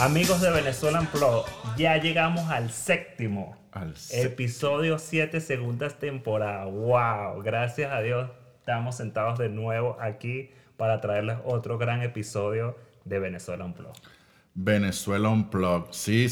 Amigos de Venezuela Unplug, ya llegamos al séptimo episodio 7, segunda temporada. ¡Wow! Gracias a Dios estamos sentados de nuevo aquí para traerles otro gran episodio de Venezuela Unplug. Venezuela Unplug, sí.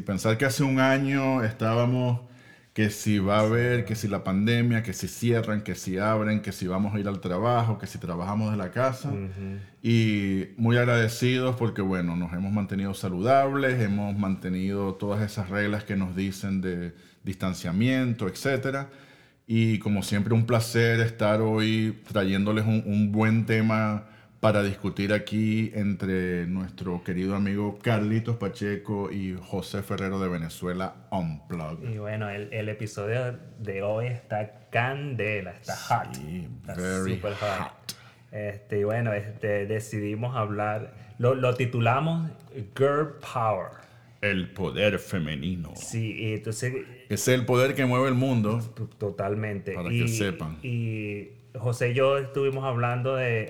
Pensar que hace un año estábamos que si va a haber, que si la pandemia, que si cierran, que si abren, que si vamos a ir al trabajo, que si trabajamos de la casa. Uh-huh. Y muy agradecidos porque, bueno, nos hemos mantenido saludables, hemos mantenido todas esas reglas que nos dicen de distanciamiento, etc. Y como siempre, un placer estar hoy trayéndoles un buen tema para discutir aquí entre nuestro querido amigo Carlitos Pacheco y José Ferrero de Venezuela Unplug. Y bueno, el episodio de hoy está candela, está hot. Sí, está super hot. Y bueno, decidimos hablar, lo titulamos Girl Power. El poder femenino. Sí, y entonces... Es el poder que mueve el mundo. Totalmente. Para que sepan. Y José y yo estuvimos hablando de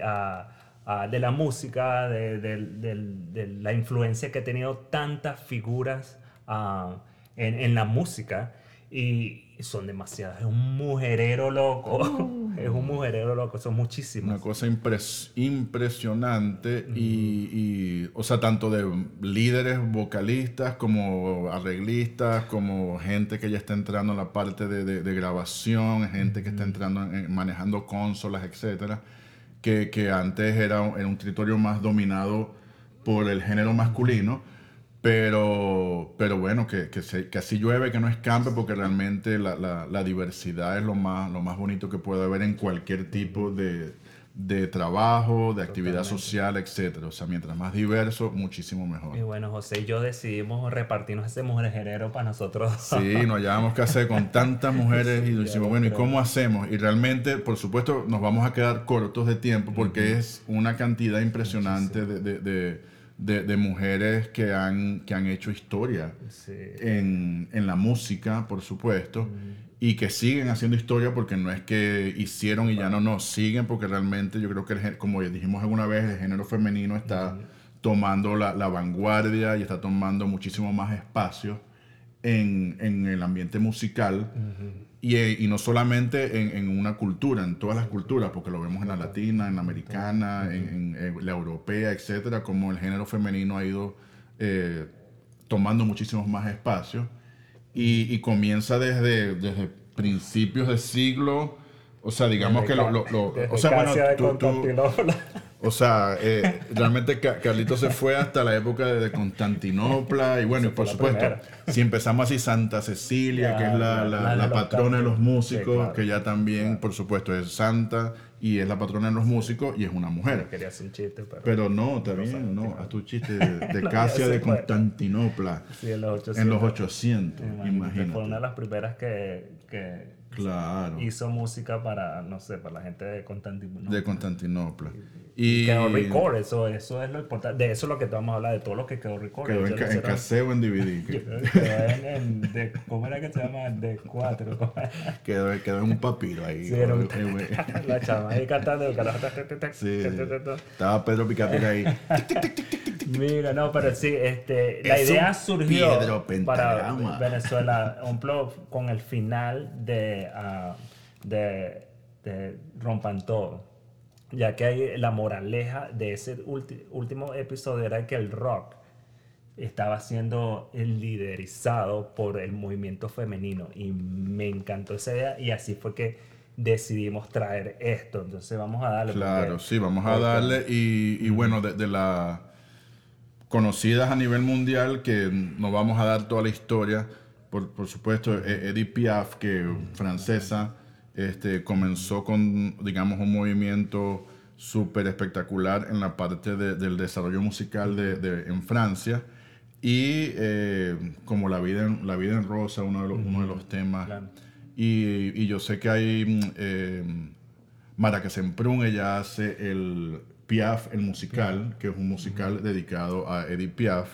la música, de la influencia que ha tenido tantas figuras en la música. Y son demasiadas. Es un mujerero loco. Es un mujerero loco. Son muchísimas. Una cosa impresionante. Uh-huh. Y, o sea, tanto de líderes vocalistas como arreglistas, como gente que ya está entrando en la parte de grabación, gente que está entrando manejando consolas, etcétera, que antes era un territorio más dominado por el género masculino. Pero bueno, que así llueve, que no escampe, porque realmente la diversidad es lo más bonito que puede haber en cualquier tipo de trabajo, de actividad social, etcétera. O sea, mientras más diverso, muchísimo mejor. Y bueno, José y yo decidimos repartirnos ese mujerero para nosotros. Sí, nos hallábamos que hacer con tantas mujeres y decimos, bueno, ¿y cómo hacemos? Y realmente, por supuesto, nos vamos a quedar cortos de tiempo porque es una cantidad impresionante de mujeres que han hecho historia en la música, por supuesto, y que siguen haciendo historia porque no es que hicieron y ya no, siguen porque realmente yo creo que, como dijimos alguna vez, el género femenino está tomando la vanguardia y está tomando muchísimo más espacio en el ambiente musical. Uh-huh. Y no solamente en una cultura, en todas las culturas, porque lo vemos en la latina, en la americana, en la europea, etcétera, como el género femenino ha ido tomando muchísimos más espacios y comienza desde principios de siglo, o sea, digamos desde que o sea, bueno, tú o sea, realmente Carlito se fue hasta la época de Constantinopla y bueno, y por supuesto, si empezamos así, Santa Cecilia, que es la patrona de los músicos, sí, claro, que ya también, por supuesto, es santa y es la patrona de los músicos y es una mujer. Quería hacer un chiste, pero no, también no, haz tu chiste de Casia de Constantinopla, sí, en los 800, imagínate. Fue una de las primeras que claro, hizo música para, no sé, para la gente de Constantinopla. Y quedó record, eso es lo importante. De eso es lo que te vamos a hablar, de todo lo que quedó record. Quedó en cassette o en DVD. ¿Cómo era que se llama? D4. Quedó en un papiro ahí. Sí, era la chama ahí cantando. Estaba Pedro Picapica ahí. Mira, no, pero sí, la idea surgió para Venezuela Unplug con el final de Rompan Todo, ya que hay la moraleja de ese último episodio era que el rock estaba siendo liderizado por el movimiento femenino y me encantó esa idea y así fue que decidimos traer esto, entonces vamos a darle. Claro, sí, vamos a darle y bueno, de las conocidas a nivel mundial que no vamos a dar toda la historia, por supuesto, Edith Piaf, que francesa, comenzó con, digamos, un movimiento súper espectacular en la parte del desarrollo musical en Francia. Y como la vida en rosa, uno de los temas. Claro. Y yo sé que hay Mara Carrión, ella hace el Piaf, el musical, que es un musical dedicado a Edith Piaf.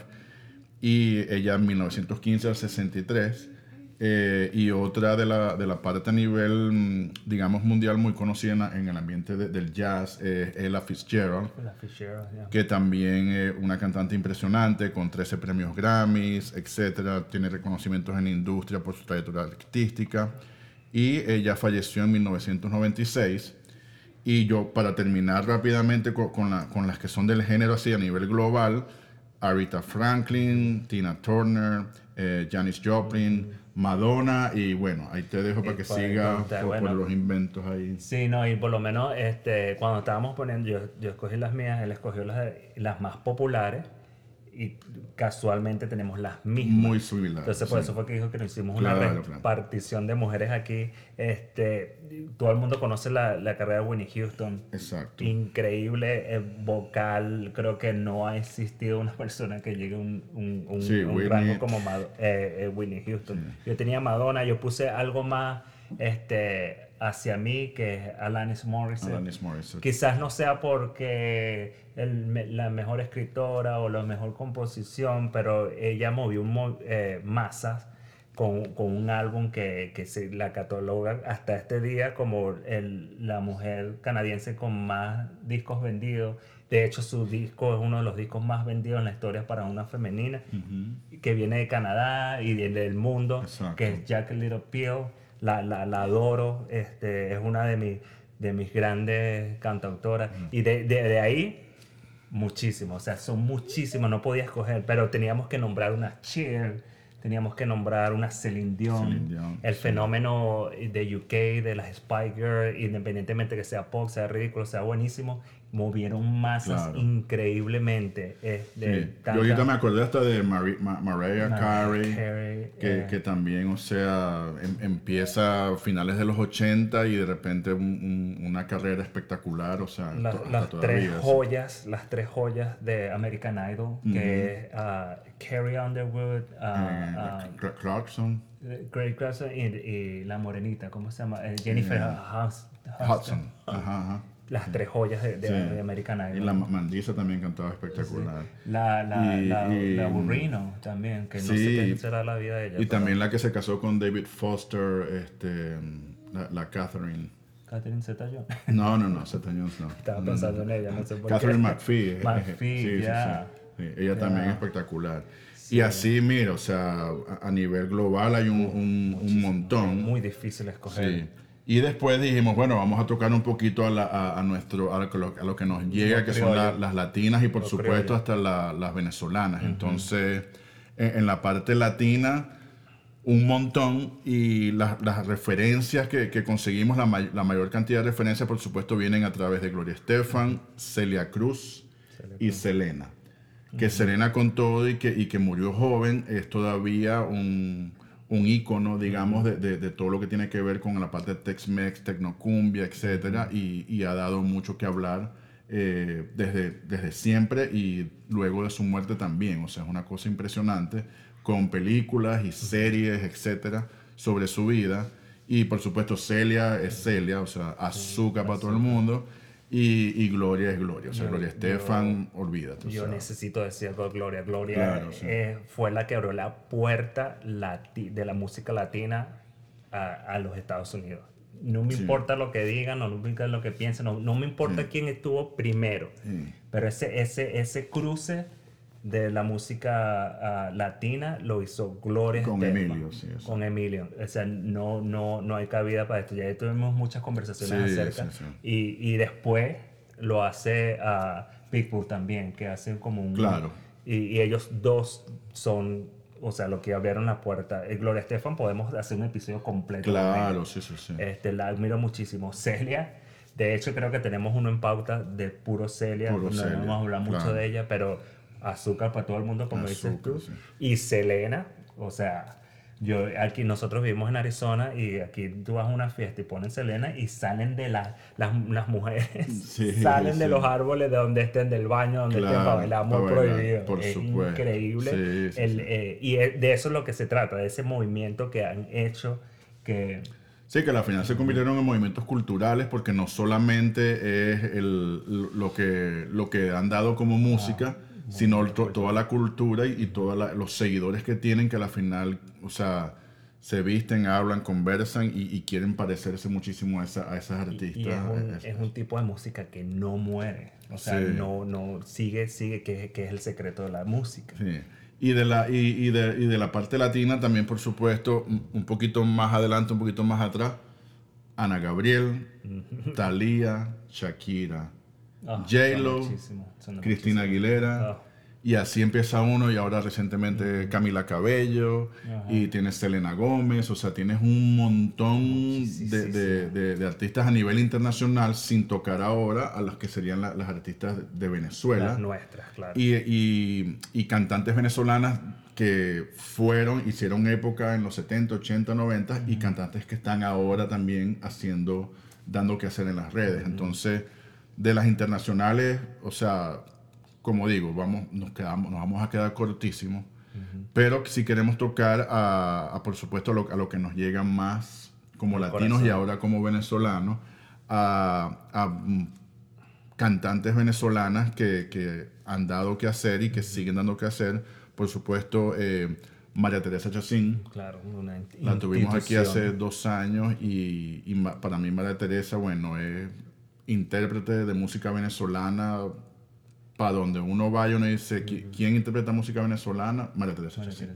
Y ella en 1915 al 63... Y otra de la parte a nivel, digamos, mundial muy conocida en el ambiente del jazz es Ella Fitzgerald, yeah. Que también es una cantante impresionante con 13 premios Grammys, etc. Tiene reconocimientos en la industria por su trayectoria artística. Y ella falleció en 1996. Y yo, para terminar rápidamente con las que son del género así a nivel global, Aretha Franklin, Tina Turner, Janis Joplin, Madonna, y bueno, ahí te dejo para que sigas por los inventos ahí. Sí, no, y por lo menos cuando estábamos poniendo, yo escogí las mías, él escogió las más populares, y casualmente tenemos las mismas. Muy similares. Entonces por eso fue que dijo que nos hicimos una repartición de mujeres aquí. Todo el mundo conoce la carrera de Whitney Houston. Exacto. Increíble vocal. Creo que no ha existido una persona que llegue a un rango como Whitney Houston. Sí. Yo tenía Madonna, yo puse algo más hacia mí, que es Alanis Morissette. Quizás no sea porque la mejor escritora o la mejor composición, pero ella movió masas con un álbum que se la cataloga hasta este día como la mujer canadiense con más discos vendidos. De hecho, su disco es uno de los discos más vendidos en la historia para una femenina, que viene de Canadá y del mundo. Exacto. Que es Jagged Little Pill. La adoro, es una de mis grandes cantautoras. Y de ahí, muchísimos, o sea, son muchísimos, no podía escoger, pero teníamos que nombrar una Cher, teníamos que nombrar una Celine Dion, el fenómeno de UK, de las Spice Girls, independientemente que sea pop, sea ridículo, sea buenísimo, movieron masas increíblemente. Yo ahorita me acordé hasta de Mariah Carey. Que también, o sea, empieza a finales de los 80 y de repente una carrera espectacular, o sea, las tres joyas de American Idol, que es Carrie Underwood, Kelly Clarkson y la morenita, ¿cómo se llama? Jennifer Hudson. Ajá. Las tres joyas de American Idol. Y la Mandisa también cantaba espectacular. Sí. La Burrino también, que no sé qué será la vida de ella. Y también la que se casó con David Foster, la Catherine. ¿Catherine Zeta-Jones? No, Zeta-Jones no. Estaba pensando en ella, no sé por qué. Catherine McPhee. Sí, ella también es espectacular. Sí. Y así, mira, o sea, a nivel global hay un montón. Muy difícil escoger. Sí. Y después dijimos, bueno, vamos a tocar un poquito a lo que nos llega, que son las latinas y por supuesto hasta las venezolanas. Uh-huh. Entonces, en la parte latina, un montón, y las referencias que conseguimos, la mayor cantidad de referencias, por supuesto, vienen a través de Gloria Estefan, Celia Cruz y Selena. Que Selena con todo y que murió joven es todavía un ícono, digamos, de todo lo que tiene que ver con la parte de Tex-Mex, Tecnocumbia, etcétera, y ha dado mucho que hablar desde siempre, y luego de su muerte también, o sea, es una cosa impresionante, con películas y series, etcétera, sobre su vida, y por supuesto Celia es Celia, o sea, azúcar para todo el mundo, y Gloria es Gloria, o sea, Gloria Estefan, olvídate. Yo necesito decir algo de Gloria. Gloria fue la que abrió la puerta de la música latina a los Estados Unidos. No me importa lo que digan, no me importa lo que piensen, no me importa quién estuvo primero, pero ese cruce de la música latina lo hizo Gloria con Estefan. Con Emilio. O sea, no hay cabida para esto. Ya tuvimos muchas conversaciones acerca. Sí. Y después lo hace Pitbull también, que hacen como un... Claro. Y ellos dos son, o sea, lo que abrieron la puerta. Gloria Estefan, podemos hacer un episodio completo. Claro, sí. La admiro muchísimo. Celia... De hecho, creo que tenemos uno en pauta de puro Celia. No vamos a hablar mucho de ella, pero... Azúcar para todo el mundo, como dices tú. Sí. Y Selena, o sea, aquí nosotros vivimos en Arizona y aquí tú vas a una fiesta y ponen Selena y salen de las mujeres, salen de los árboles, de donde estén, del baño, donde estén, para bailar muy prohibido. Por supuesto. Increíble. Sí. Y de eso es lo que se trata, de ese movimiento que han hecho que... Sí, que al final se convirtieron en movimientos culturales, porque no solamente es lo que han dado como música, sino toda la cultura y todos los seguidores que tienen, que al final, o sea, se visten, hablan, conversan y quieren parecerse muchísimo a esas artistas. Y es un tipo de música que no muere, o sea, sí. no sigue, que es el secreto de la música. Sí. Y de la parte latina también, por supuesto, un poquito más adelante, un poquito más atrás, Ana Gabriel, Thalía, Shakira, J-Lo, Cristina Aguilera. Y así empieza uno, y ahora recientemente Camila Cabello, y tienes Selena Gómez, o sea, tienes un montón de artistas a nivel internacional, sin tocar ahora a las que serían las artistas de Venezuela. Las nuestras, claro. Y cantantes venezolanas que hicieron época en los 70, 80, 90, y cantantes que están ahora también dando que hacer en las redes. Entonces, de las internacionales, o sea... Como digo, nos vamos a quedar cortísimos, pero si queremos tocar por supuesto, a lo que nos llega más como latinos y ahora como venezolanos, a cantantes venezolanas que han dado que hacer y que siguen dando que hacer. Por supuesto, María Teresa Chacín, claro, la tuvimos aquí hace 2 años y para mí María Teresa, bueno, es intérprete de música venezolana. Para donde uno va y uno dice, ¿quién interpreta música venezolana? María Teresa Chacín.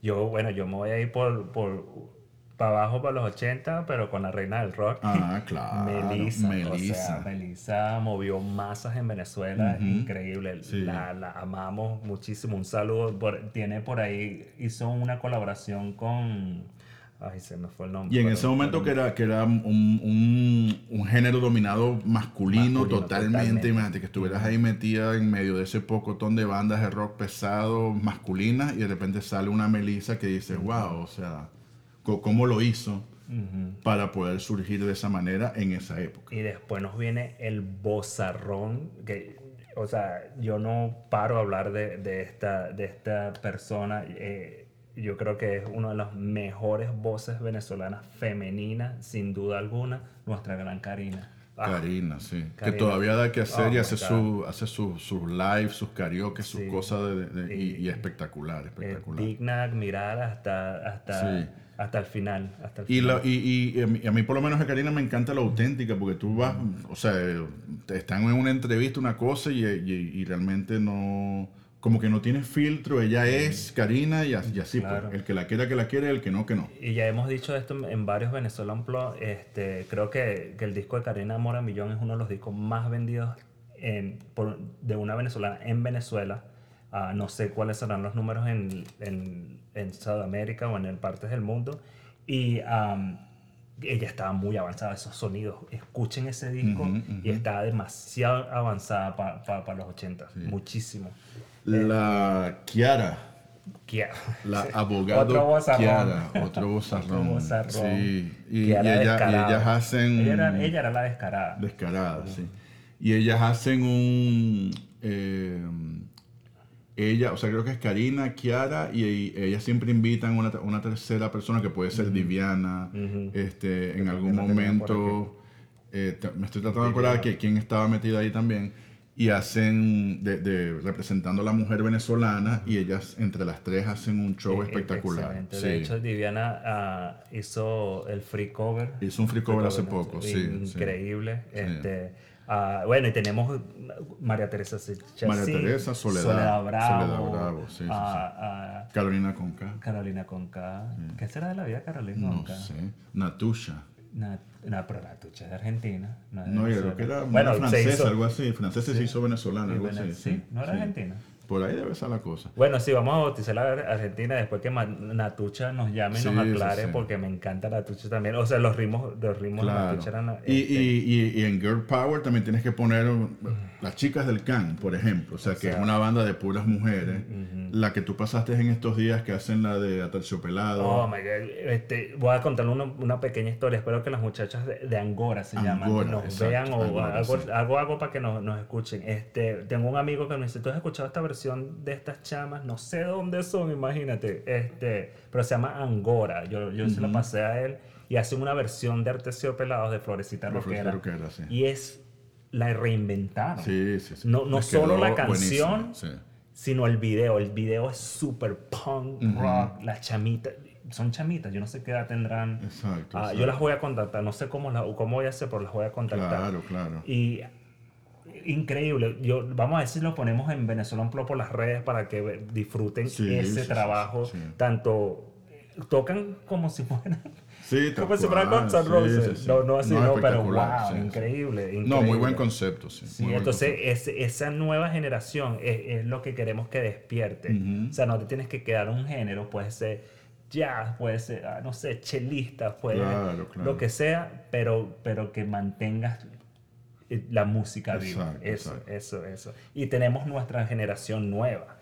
Yo me voy a ir para abajo, para los 80, pero con la reina del rock. Ah, claro. Melisa. O sea, Melisa movió masas en Venezuela. Increíble. Sí. La amamos muchísimo. Un saludo. Tiene por ahí, hizo una colaboración con... Ay, se me fue el nombre. Y en ese momento que era un género dominado masculino totalmente. Imagínate que estuvieras ahí metida en medio de ese pocotón de bandas de rock pesado, masculinas, y de repente sale una Melisa que dice, wow, o sea, ¿cómo lo hizo para poder surgir de esa manera en esa época? Y después nos viene el bozarrón, que... O sea, yo no paro a hablar de esta persona... Yo creo que es una de las mejores voces venezolanas femeninas, sin duda alguna, nuestra gran Karina. Karina, sí. Karina, que todavía da que hacer y hace sus lives, sus karaoke, sus cosas y espectacular. Es digna de admirar hasta el final. Y a mí, por lo menos, a Karina me encanta la auténtica, porque tú vas, o sea, están en una entrevista, una cosa, y realmente no... Como que no tiene filtro, ella es Karina y así, claro. El que la quiera, el que no. Y ya hemos dicho esto en varios Venezuela Unplug, creo que el disco de Karina Mora Millón es uno de los discos más vendidos de una venezolana en Venezuela. No sé cuáles serán los números en Sudamérica o en partes del mundo. Y ella estaba muy avanzada, esos sonidos. Escuchen ese disco y está demasiado avanzada para los 80, muchísimo. La Kiara. La abogado Kiara. Otro bozarrón. Sí. Ella era la descarada. Sí. Y ellas hacen o sea, creo que es Karina, Kiara, y ellas siempre invitan una tercera persona que puede ser Viviana. En algún momento. Me estoy tratando de acordar que quién estaba metida ahí también. Y hacen, representando a la mujer venezolana, y ellas entre las tres hacen un show espectacular. Sí. De hecho, Viviana hizo el free cover. Hizo un free cover hace poco, increíble. Sí. Y tenemos María Teresa Chacín. María Teresa, Soledad Bravo. Carolina Conká. Sí. ¿Qué será de la vida de Carolina Conká? No sé. Natusha. Pero Natusha es de Argentina. No, yo creo que era francesa, algo así. Francesa se hizo venezolana, algo así. Sí, no era argentina. Por ahí debe estar la cosa. Bueno, sí, vamos a bautizar a Argentina después que Natusha nos llame y nos aclare, porque me encanta Natusha también. O sea, los ritmos de Natusha eran... Y en Girl Power también tienes que poner las chicas del Can, por ejemplo. O sea, es una banda de puras mujeres. La que tú pasaste en estos días, que hacen la de Aterciopelado. Oh, my God. Voy a contarle una pequeña historia. Espero que las muchachas de Angora se llaman. Nos vean o algo para que nos escuchen. Tengo un amigo que me dice, ¿tú has escuchado esta versión de estas chamas? No sé dónde son, imagínate. Pero se llama Angora. Yo se la pasé a él. Y hacen una versión de Aterciopelados de Florecita Roquera. Y la reinventaron. Sí. No solo la canción... Sino el video es super punk rock, la chamita, son chamitas, yo no sé qué edad tendrán. Exacto, exacto. Yo las voy a contactar, no sé cómo voy a hacer, pero las voy a contactar. Claro, claro. Y increíble, vamos a ver si lo ponemos en Venezuela Unplug por las redes para que disfruten trabajo. Sí, sí. Tanto tocan como si fueran... Sí, como si fueran Guns N' Roses. No así, no, pero wow, sí, increíble. No, muy buen concepto, sí. Sí, entonces esa nueva generación es lo que queremos que despierte. Uh-huh. O sea, no te tienes que quedar un género, puede ser jazz, puede ser, no sé, chelista, puede claro. Lo que sea, pero que mantengas la música viva. Exacto. Y tenemos nuestra generación nueva.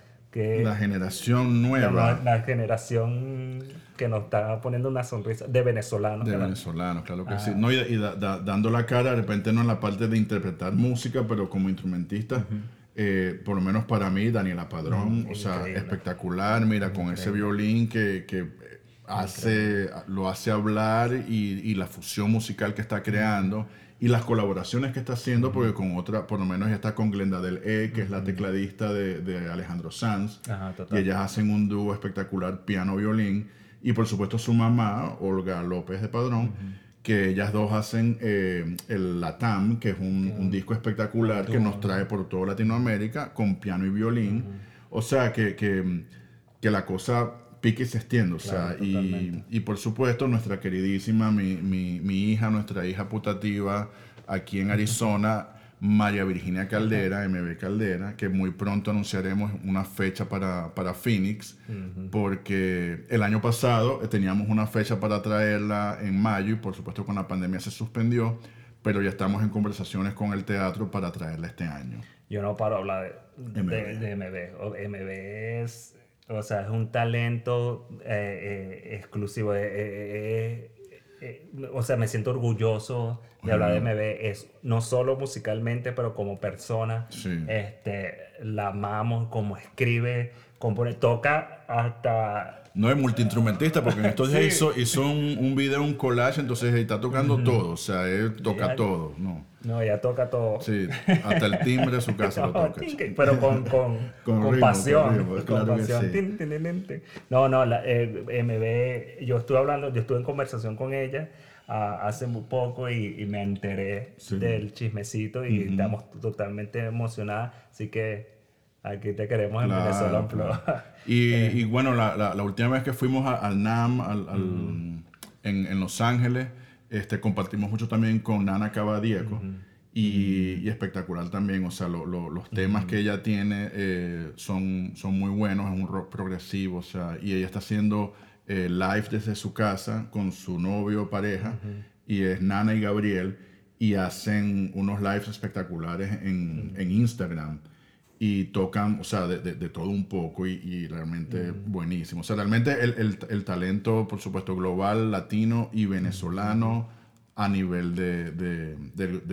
La generación nueva. La generación que nos está poniendo una sonrisa de venezolanos. Venezolanos, claro que sí. No, y dando la cara, de repente no en la parte de interpretar música, pero como instrumentista, uh-huh. Por lo menos para mí, Daniela Padrón, o sea, espectacular, mira, con ese violín que lo hace hablar y la fusión musical que está creando. Y las colaboraciones que está haciendo, porque con otra, por lo menos ya está con Glenda Del E, que es la tecladista de Alejandro Sanz. Ajá, total. Y ellas hacen un dúo espectacular, piano-violín. Y por supuesto su mamá, Olga López de Padrón, que ellas dos hacen el LATAM, que es un disco espectacular que nos trae por toda Latinoamérica, con piano y violín. O sea, que la cosa pique y se extiende, claro, o sea, y por supuesto nuestra queridísima, mi hija, nuestra hija putativa aquí en Arizona, María Virginia Caldera, MB Caldera, que muy pronto anunciaremos una fecha para Phoenix, porque el año pasado teníamos una fecha para traerla en mayo y por supuesto con la pandemia se suspendió, pero ya estamos en conversaciones con el teatro para traerla este año. Yo no paro de hablar de MB. MB es... O sea, es un talento exclusivo. O sea, me siento orgulloso de hablar de MB. No solo musicalmente, pero como persona. Sí. La amamos, como escribe, compone, toca hasta... No es multiinstrumentista, porque en estos días hizo un video, un collage, entonces está tocando todo. O sea, él toca todo. No, ella toca todo. Sí, hasta el timbre de su casa lo toca. Pero con pasión. No, MB, yo estuve en conversación con ella hace muy poco y me enteré del chismecito y estamos totalmente emocionados. Así que... Aquí te queremos en Venezuela Unplug. Y bueno, la última vez que fuimos al NAM en Los Ángeles, compartimos mucho también con Nana Cabadieco. Y espectacular también. O sea, los temas que ella tiene son muy buenos. Es un rock progresivo. O sea, y ella está haciendo live desde su casa con su novio o pareja. Y es Nana y Gabriel. Y hacen unos lives espectaculares en Instagram. Y tocan, o sea, de todo un poco y realmente buenísimo. O sea, realmente el talento, por supuesto, global, latino y venezolano a nivel de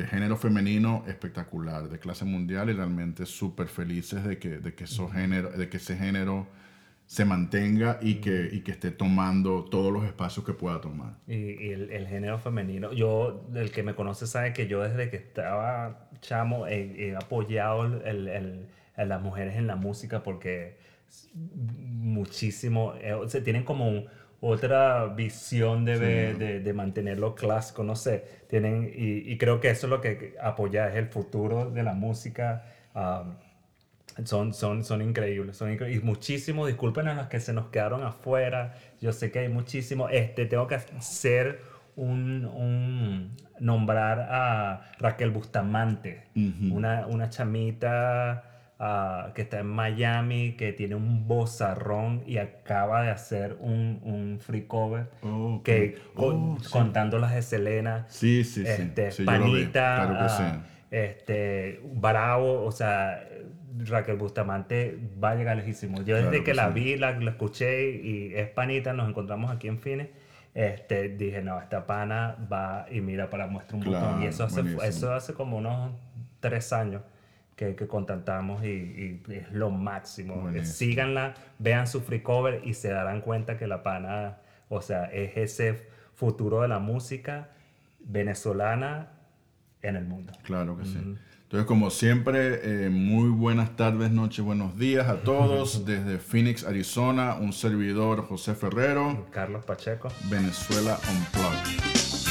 género femenino espectacular, de clase mundial y realmente súper felices de que ese género se mantenga y que esté tomando todos los espacios que pueda tomar. Y el género femenino, el que me conoce sabe que yo desde que estaba chamo he apoyado a las mujeres en la música porque muchísimo, o sea, tienen como otra visión de mantener lo clásico, no sé, tienen y creo que eso es lo que apoya, es el futuro de la música. Son increíbles. Y muchísimos, disculpen a los que se nos quedaron afuera, yo sé que hay muchísimos, tengo que hacer nombrar a Raquel Bustamante, una chamita que está en Miami, que tiene un bozarrón y acaba de hacer un free cover contando las de Selena, sí, Panita, claro que sí. Bravo, o sea, Raquel Bustamante va a llegar lejísimo. Yo desde que la vi, la escuché y es panita, nos encontramos aquí en Fines. Dije, no, esta pana va y mira para muestra un botón. Y eso hace como unos 3 años que contactamos y es lo máximo. Buenísimo. Síganla, vean su free cover y se darán cuenta que la pana, o sea, es ese futuro de la música venezolana en el mundo. Claro que sí. Entonces, como siempre, muy buenas tardes, noches, buenos días a todos. Desde Phoenix, Arizona, un servidor, José Ferrero. Carlitos Pacheco. Venezuela Unplug.